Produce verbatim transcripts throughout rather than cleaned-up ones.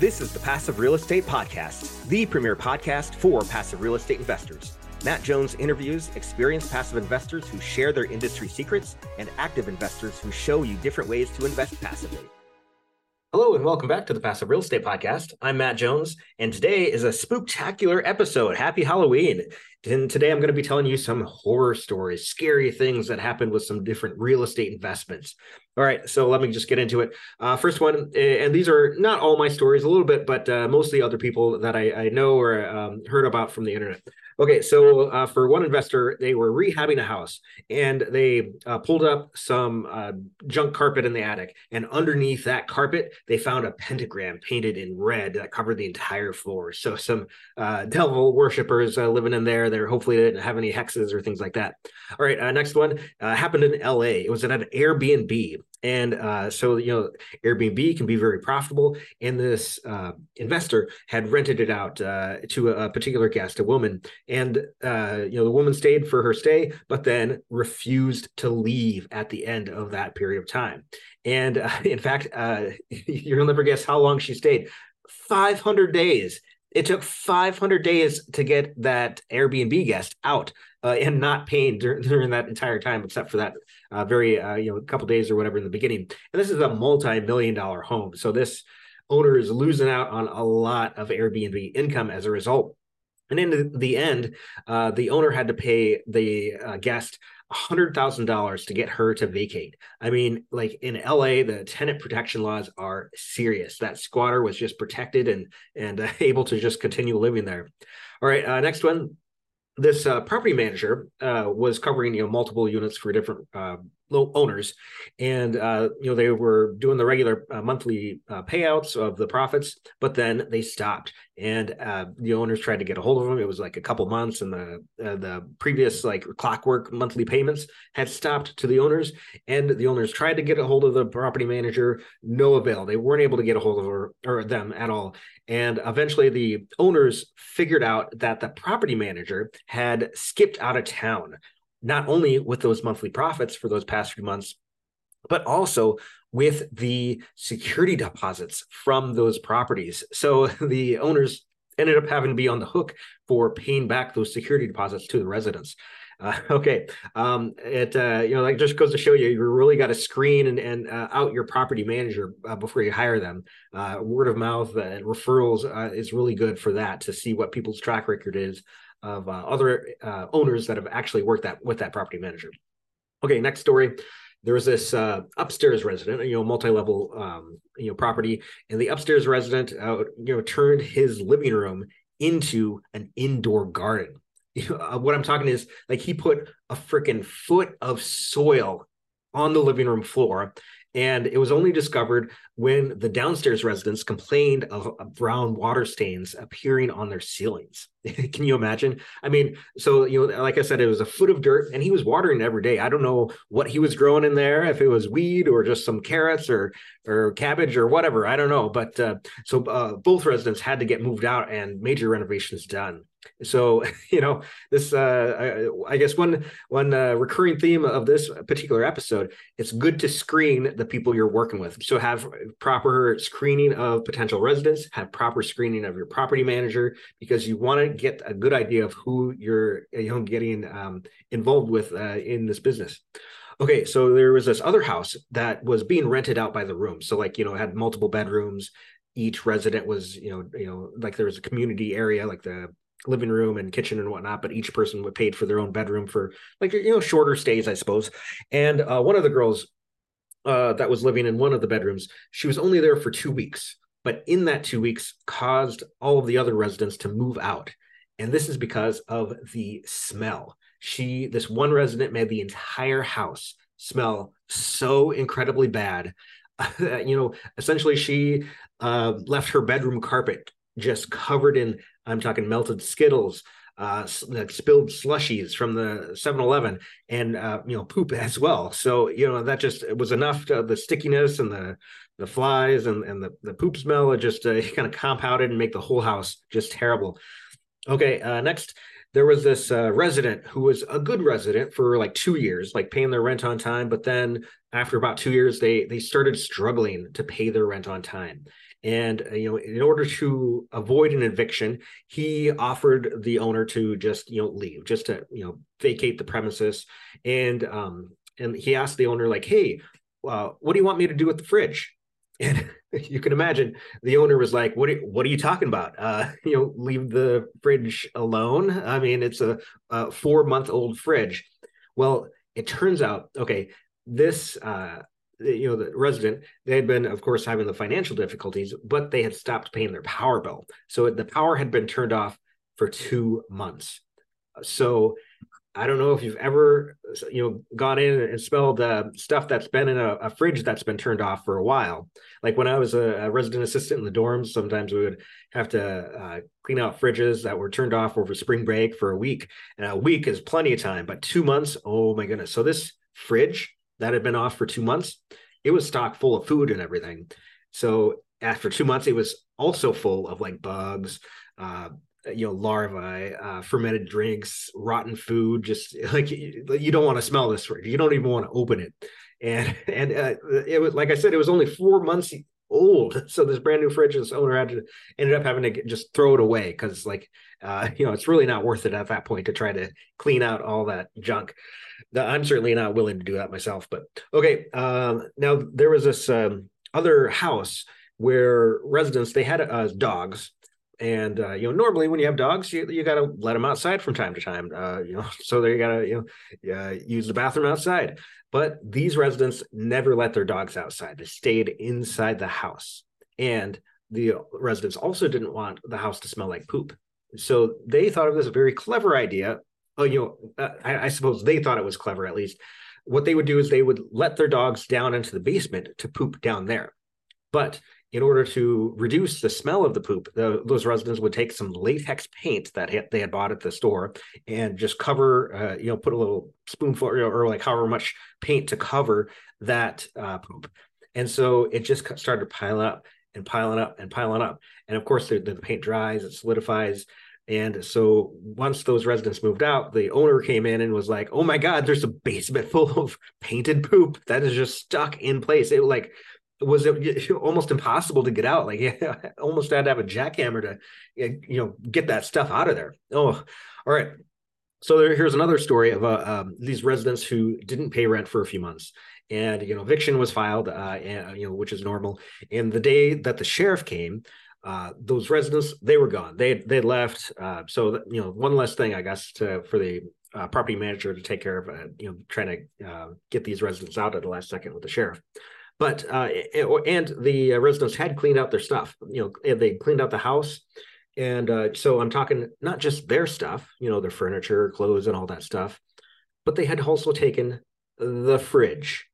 This is the Passive Real Estate Podcast, the premier podcast for passive real estate investors. Matt Jones interviews experienced passive investors who share their industry secrets and active investors who show you different ways to invest passively. Hello and welcome back to the Passive Real Estate Podcast. I'm Matt Jones, and today is a spooktacular episode. Happy Halloween. And today I'm going to be telling you some horror stories, scary things that happened with some different real estate investments. All right, so let me just get into it. Uh, first one, and these are not all my stories a little bit, but uh, mostly other people that I, I know or um, heard about from the internet. Okay, so uh, for one investor, they were rehabbing a house and they uh, pulled up some uh, junk carpet in the attic. And underneath that carpet, they found a pentagram painted in red that covered the entire floor. So some uh, devil worshipers uh, living in there. There hopefully they didn't have any hexes or things like that. All right, uh, next one uh, happened in L A. It was at an Airbnb. And uh, so, you know, Airbnb can be very profitable. And this uh, investor had rented it out uh, to a, a particular guest, a woman. And, uh, you know, the woman stayed for her stay, but then refused to leave at the end of that period of time. And uh, in fact, uh, you'll never guess how long she stayed. five hundred days. It took five hundred days to get that Airbnb guest out uh, and not paying dur- during that entire time, except for that uh, very, uh, you know, couple days or whatever in the beginning. And this is a multi-million dollar home. So this owner is losing out on a lot of Airbnb income as a result. And in the end, uh, the owner had to pay the uh, guest one hundred thousand dollars to get her to vacate. I mean, like in L A, the tenant protection laws are serious. That squatter was just protected and and uh, able to just continue living there. All right, uh, next one. This uh, property manager uh, was covering, you know, multiple units for different uh, owners, and uh, you know they were doing the regular uh, monthly uh, payouts of the profits, but then they stopped, and uh, the owners tried to get a hold of them. It was like a couple months, and the uh, the previous like clockwork monthly payments had stopped to the owners, and the owners tried to get a hold of the property manager, no avail. They weren't able to get a hold of her, or them at all. And eventually the owners figured out that the property manager had skipped out of town, not only with those monthly profits for those past few months, but also with the security deposits from those properties. So the owners ended up having to be on the hook for paying back those security deposits to the residents. Uh, okay, um, it uh, you know like just goes to show you, you really got to screen and, and uh, out your property manager uh, before you hire them. Uh, word of mouth and referrals uh, is really good for that, to see what people's track record is of uh, other uh, owners that have actually worked that with that property manager. Okay, next story. There was this uh, upstairs resident, you know, multi-level um, you know property, and the upstairs resident uh, you know turned his living room into an indoor garden. What I'm talking is, like, he put a freaking foot of soil on the living room floor, and it was only discovered when the downstairs residents complained of, of brown water stains appearing on their ceilings. Can you imagine? I mean, so, you know, like I said, it was a foot of dirt, and he was watering every day. I don't know what he was growing in there, if it was weed or just some carrots or or cabbage or whatever. I don't know. But uh, so uh, both residents had to get moved out and major renovations done. So, you know, this, uh, I, I guess one one uh, recurring theme of this particular episode, it's good to screen the people you're working with. So have proper screening of potential residents, have proper screening of your property manager, because you want to get a good idea of who you're, you know, getting um, involved with uh, in this business. Okay, so there was this other house that was being rented out by the room. So, like, you know, it had multiple bedrooms. Each resident was, you know, you know, like there was a community area, like the living room and kitchen and whatnot, but each person would paid for their own bedroom for, like, you know, shorter stays, I suppose. And uh, one of the girls uh, that was living in one of the bedrooms, she was only there for two weeks, but in that two weeks caused all of the other residents to move out. And this is because of the smell. She, this one resident made the entire house smell so incredibly bad. you know, essentially she uh, left her bedroom carpet just covered in, I'm talking melted Skittles, uh, like spilled slushies from the seven eleven, and, uh, you know, poop as well. So, you know, that just, it was enough to, the stickiness and the the flies and, and the, the poop smell, it just uh, kind of compounded and make the whole house just terrible. Okay, uh, next, there was this uh, resident who was a good resident for like two years, like paying their rent on time. But then after about two years, they they started struggling to pay their rent on time. And, you know, in order to avoid an eviction, he offered the owner to just, you know, leave, just to, you know, vacate the premises. And, um, and he asked the owner, like, hey, uh, what do you want me to do with the fridge? And you can imagine the owner was like, what are, what are you talking about? Uh, you know, leave the fridge alone. I mean, it's a, a four month old fridge. Well, it turns out, okay, this, uh, you know, the resident, they had been, of course, having the financial difficulties, but they had stopped paying their power bill. So the power had been turned off for two months. So I don't know if you've ever, you know, gone in and smelled uh, stuff that's been in a, a fridge that's been turned off for a while. Like when I was a, a resident assistant in the dorms, sometimes we would have to uh, clean out fridges that were turned off over spring break for a week. And a week is plenty of time, but two months, oh my goodness. So this fridge that had been off for two months, it was stocked full of food and everything. So after two months, it was also full of like bugs, uh, you know, larvae, uh, fermented drinks, rotten food, just like, you, you don't want to smell this fridge. You don't even want to open it. And, and uh, it was, like I said, it was only four months old. So this brand new fridge, this owner had to, ended up having to just throw it away. Cause like, uh, you know, it's really not worth it at that point to try to clean out all that junk. I'm certainly not willing to do that myself, but okay. Um, now there was this um, other house where residents, they had uh, dogs. And, uh, you know, normally when you have dogs, you, you got to let them outside from time to time, uh, you know, so they got to, you know, uh, use the bathroom outside. But these residents never let their dogs outside. They stayed inside the house. And the residents also didn't want the house to smell like poop. So they thought of this very clever idea. Oh, you know, I, I suppose they thought it was clever, at least. What they would do is they would let their dogs down into the basement to poop down there. But in order to reduce the smell of the poop, the, those residents would take some latex paint that had, they had bought at the store and just cover, uh, you know, put a little spoonful or, or like however much paint to cover that uh, poop. And so it just started piling up and piling up and piling up. And of course, the, the paint dries, it solidifies. And so once those residents moved out, the owner came in and was like, oh my God, there's a basement full of painted poop that is just stuck in place. It like... was it almost impossible to get out? Like, yeah, I almost had to have a jackhammer to, you know, get that stuff out of there. Oh, all right. So there, here's another story of uh, um, these residents who didn't pay rent for a few months, and you know, eviction was filed, uh, and, you know, which is normal. And the day that the sheriff came, uh, those residents, they were gone. They they left. Uh, so that, you know, one less thing, I guess, to, for the uh, property manager to take care of. Uh, you know, trying to uh, get these residents out at the last second with the sheriff. But, uh, and the residents had cleaned out their stuff, you know, they cleaned out the house. And uh, so I'm talking not just their stuff, you know, their furniture, clothes and all that stuff, but they had also taken the fridge,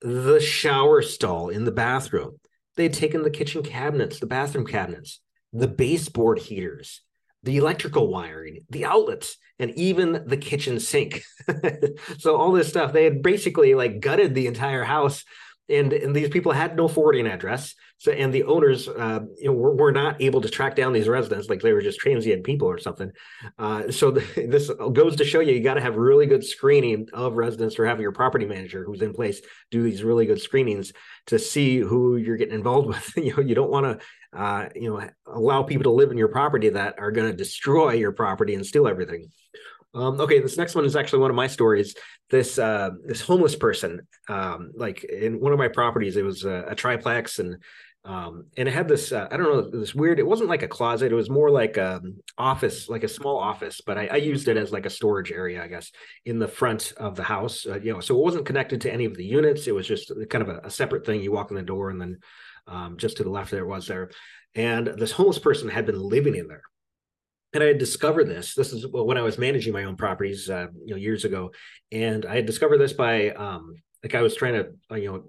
the shower stall in the bathroom. They had taken the kitchen cabinets, the bathroom cabinets, the baseboard heaters, the electrical wiring, the outlets, and even the kitchen sink. So all this stuff, they had basically like gutted the entire house. And, and these people had no forwarding address. So, and the owners uh, you know, were, were not able to track down these residents, like they were just transient people or something. Uh, so the, this goes to show you, you got to have really good screening of residents, or have your property manager who's in place do these really good screenings to see who you're getting involved with. You know, you don't want to uh, you know, allow people to live in your property that are going to destroy your property and steal everything. Um, okay, this next one is actually one of my stories. This uh, this homeless person, um, like in one of my properties, it was a, a triplex, and um, and it had this, uh, I don't know, this weird, it wasn't like a closet, it was more like an office, like a small office, but I, I used it as like a storage area, I guess, in the front of the house, uh, you know, so it wasn't connected to any of the units, it was just kind of a, a separate thing. You walk in the door, and then um, just to the left there was there, and this homeless person had been living in there. And I had discovered this. This is when I was managing my own properties, uh, you know, years ago. And I had discovered this by, um, like, I was trying to, uh, you know,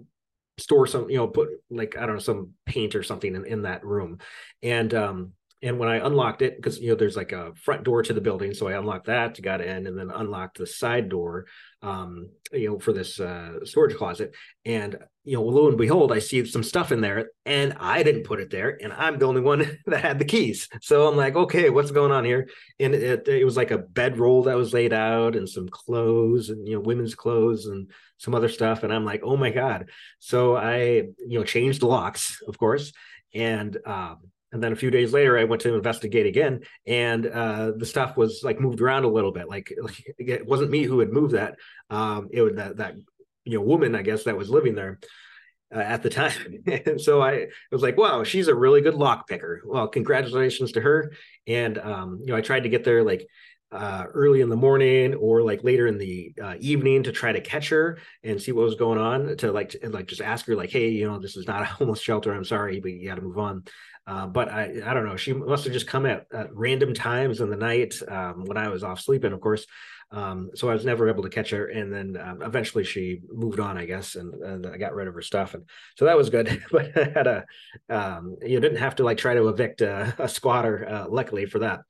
store some, you know, put like, I don't know, some paint or something in, in that room. And um, and when I unlocked it, because you know, there's like a front door to the building, so I unlocked that, got in, and then unlocked the side door, um, you know, for this uh, storage closet. And you know, lo and behold, I see some stuff in there, and I didn't put it there, and I'm the only one that had the keys. So I'm like, okay, what's going on here? And it, it was like a bedroll that was laid out, and some clothes, and you know, women's clothes, and some other stuff. And I'm like, oh my God! So I, you know, changed the locks, of course. And um, and then a few days later, I went to investigate again, and uh, the stuff was like moved around a little bit. Like, like it wasn't me who had moved that. Um, it was that, that you know woman, I guess, that was living there uh, at the time. And so I was like, wow, she's a really good lock picker. Well, congratulations to her. And um, you know, I tried to get there like uh, early in the morning or like later in the uh, evening to try to catch her and see what was going on. To like, to, like just ask her like, hey, you know, this is not a homeless shelter. I'm sorry, but you got to move on. Uh, but I, I don't know. She must have just come at, at random times in the night um, when I was off sleeping, of course. Um, so I was never able to catch her. And then um, eventually she moved on, I guess, and, and I got rid of her stuff. And so that was good. But I had a, um, you didn't have to like try to evict a, a squatter, uh, luckily for that.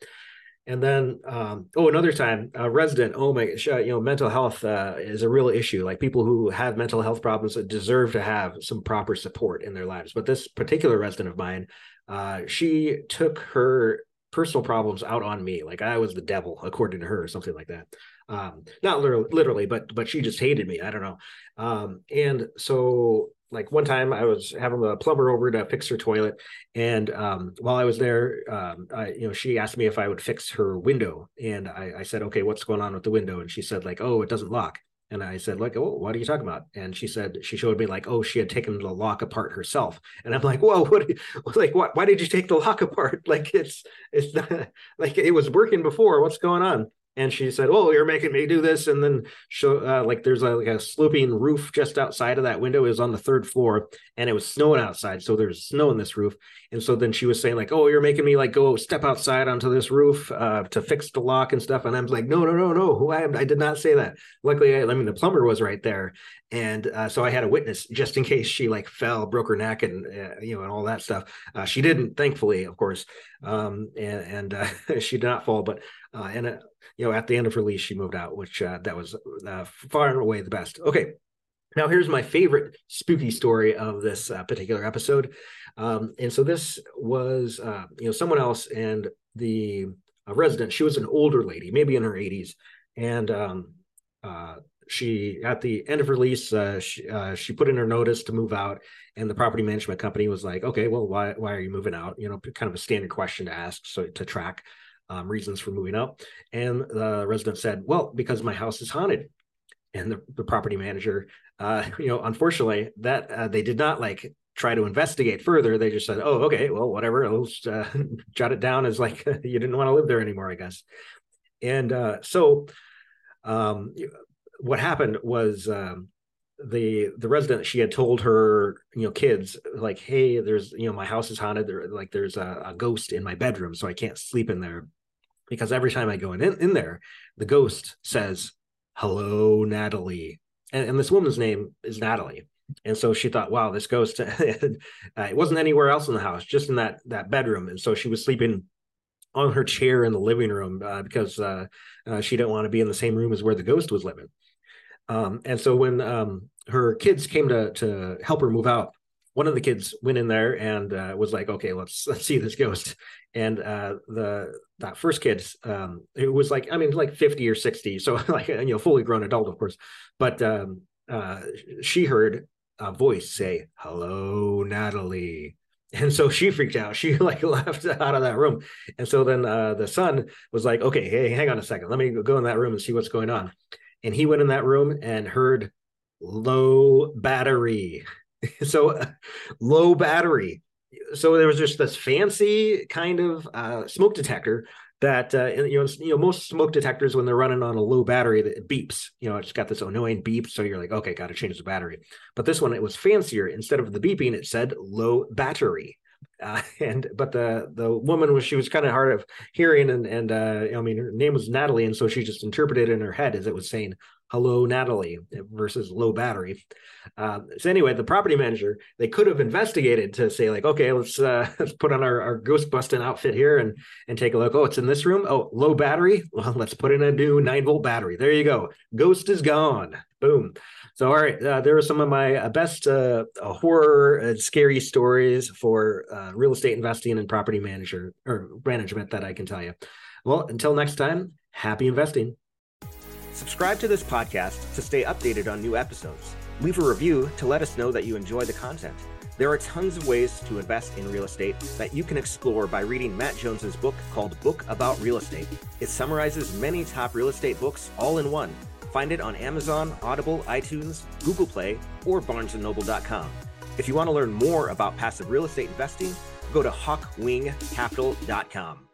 And then, um, oh, another time, a resident, oh my, you know, mental health uh, is a real issue. Like people who have mental health problems deserve to have some proper support in their lives. But this particular resident of mine, uh, she took her personal problems out on me. Like I was the devil, according to her, or something like that. Um, not literally, but but she just hated me. I don't know. Um, and so... Like one time I was having a plumber over to fix her toilet. And um, while I was there, um, I, you know, she asked me if I would fix her window. And I, I said, okay, what's going on with the window? And she said like, oh, it doesn't lock. And I said like, oh, what are you talking about? And she said, she showed me like, oh, she had taken the lock apart herself. And I'm like, whoa, what, like, what, why did you take the lock apart? Like it's, it's not, like it was working before, what's going on? And she said, oh, you're making me do this. And then show, uh, like there's a, like a sloping roof just outside of that window. It was on the third floor and it was snowing outside. So there's snow in this roof. And so then she was saying like, oh, you're making me like go step outside onto this roof uh, to fix the lock and stuff. And I'm like, no, no, no, no. I, I did not say that. Luckily, I, I mean, the plumber was right there. And uh, so I had a witness just in case she like fell, broke her neck and, uh, you know, and all that stuff. Uh, she didn't, thankfully, of course. Um, and and uh, she did not fall, but Uh, and, uh, you know, at the end of her lease, she moved out, which uh, that was uh, far and away the best. Okay. Now, here's my favorite spooky story of this uh, particular episode. Um, and so this was, uh, you know, someone else and the uh, resident, she was an older lady, maybe in her eighties. And um, uh, she, at the end of her lease, uh, she, uh, she put in her notice to move out. And the property management company was like, okay, well, why, why are you moving out? You know, kind of a standard question to ask, so to track Um, reasons for moving out. And the resident said, well, because my house is haunted. And the, the property manager, uh, you know, unfortunately, that uh, they did not like try to investigate further. They just said, oh, okay, well, whatever. I'll just, uh, jot it down as like, you didn't want to live there anymore, I guess. And uh, so um, what happened was um, the the resident, she had told her, you know, kids like, hey, there's, you know, my house is haunted. There, like there's a, a ghost in my bedroom, so I can't sleep in there. Because every time I go in, in there, the ghost says, hello, Natalie. And, and this woman's name is Natalie. And so she thought, wow, this ghost, uh, it wasn't anywhere else in the house, just in that, that bedroom. And so she was sleeping on her chair in the living room uh, because uh, uh, she didn't want to be in the same room as where the ghost was living. Um, and so when um, her kids came to, to help her move out, one of the kids went in there and uh, was like, okay, let's let's see this ghost. And uh, the that first kid, um, it was like, I mean, like fifty or sixty. So like, you know, fully grown adult, of course. But um, uh, she heard a voice say, hello, Natalie. And so she freaked out. She like left out of that room. And so then uh, the son was like, okay, hey, hang on a second. Let me go in that room and see what's going on. And he went in that room and heard low battery. So uh, low battery. So there was just this fancy kind of uh, smoke detector that, uh, you know, you know, most smoke detectors, when they're running on a low battery, that it beeps, you know, it's got this annoying beep. So you're like, okay, got to change the battery. But this one, it was fancier. Instead of the beeping, it said low battery. Uh, and but the the woman was she was kind of hard of hearing, and and uh, I mean, her name was Natalie, and so she just interpreted in her head as it was saying "Hello, Natalie" versus "low battery." Uh, so anyway, the property manager, they could have investigated to say like, okay, let's uh, let's put on our, our ghost busting outfit here and and take a look. Oh, it's in this room. Oh, low battery. Well, let's put in a new nine volt battery. There you go. Ghost is gone. Boom. So, all right, uh, there are some of my best uh, horror and scary stories for uh, real estate investing and property manager or management that I can tell you. Well, until next time, happy investing. Subscribe to this podcast to stay updated on new episodes. Leave a review to let us know that you enjoy the content. There are tons of ways to invest in real estate that you can explore by reading Matt Jones's book called Book About Real Estate. It summarizes many top real estate books all in one. Find it on Amazon, Audible, iTunes, Google Play, or Barnes and Noble dot com. If you want to learn more about passive real estate investing, go to Hawkwing Capital dot com.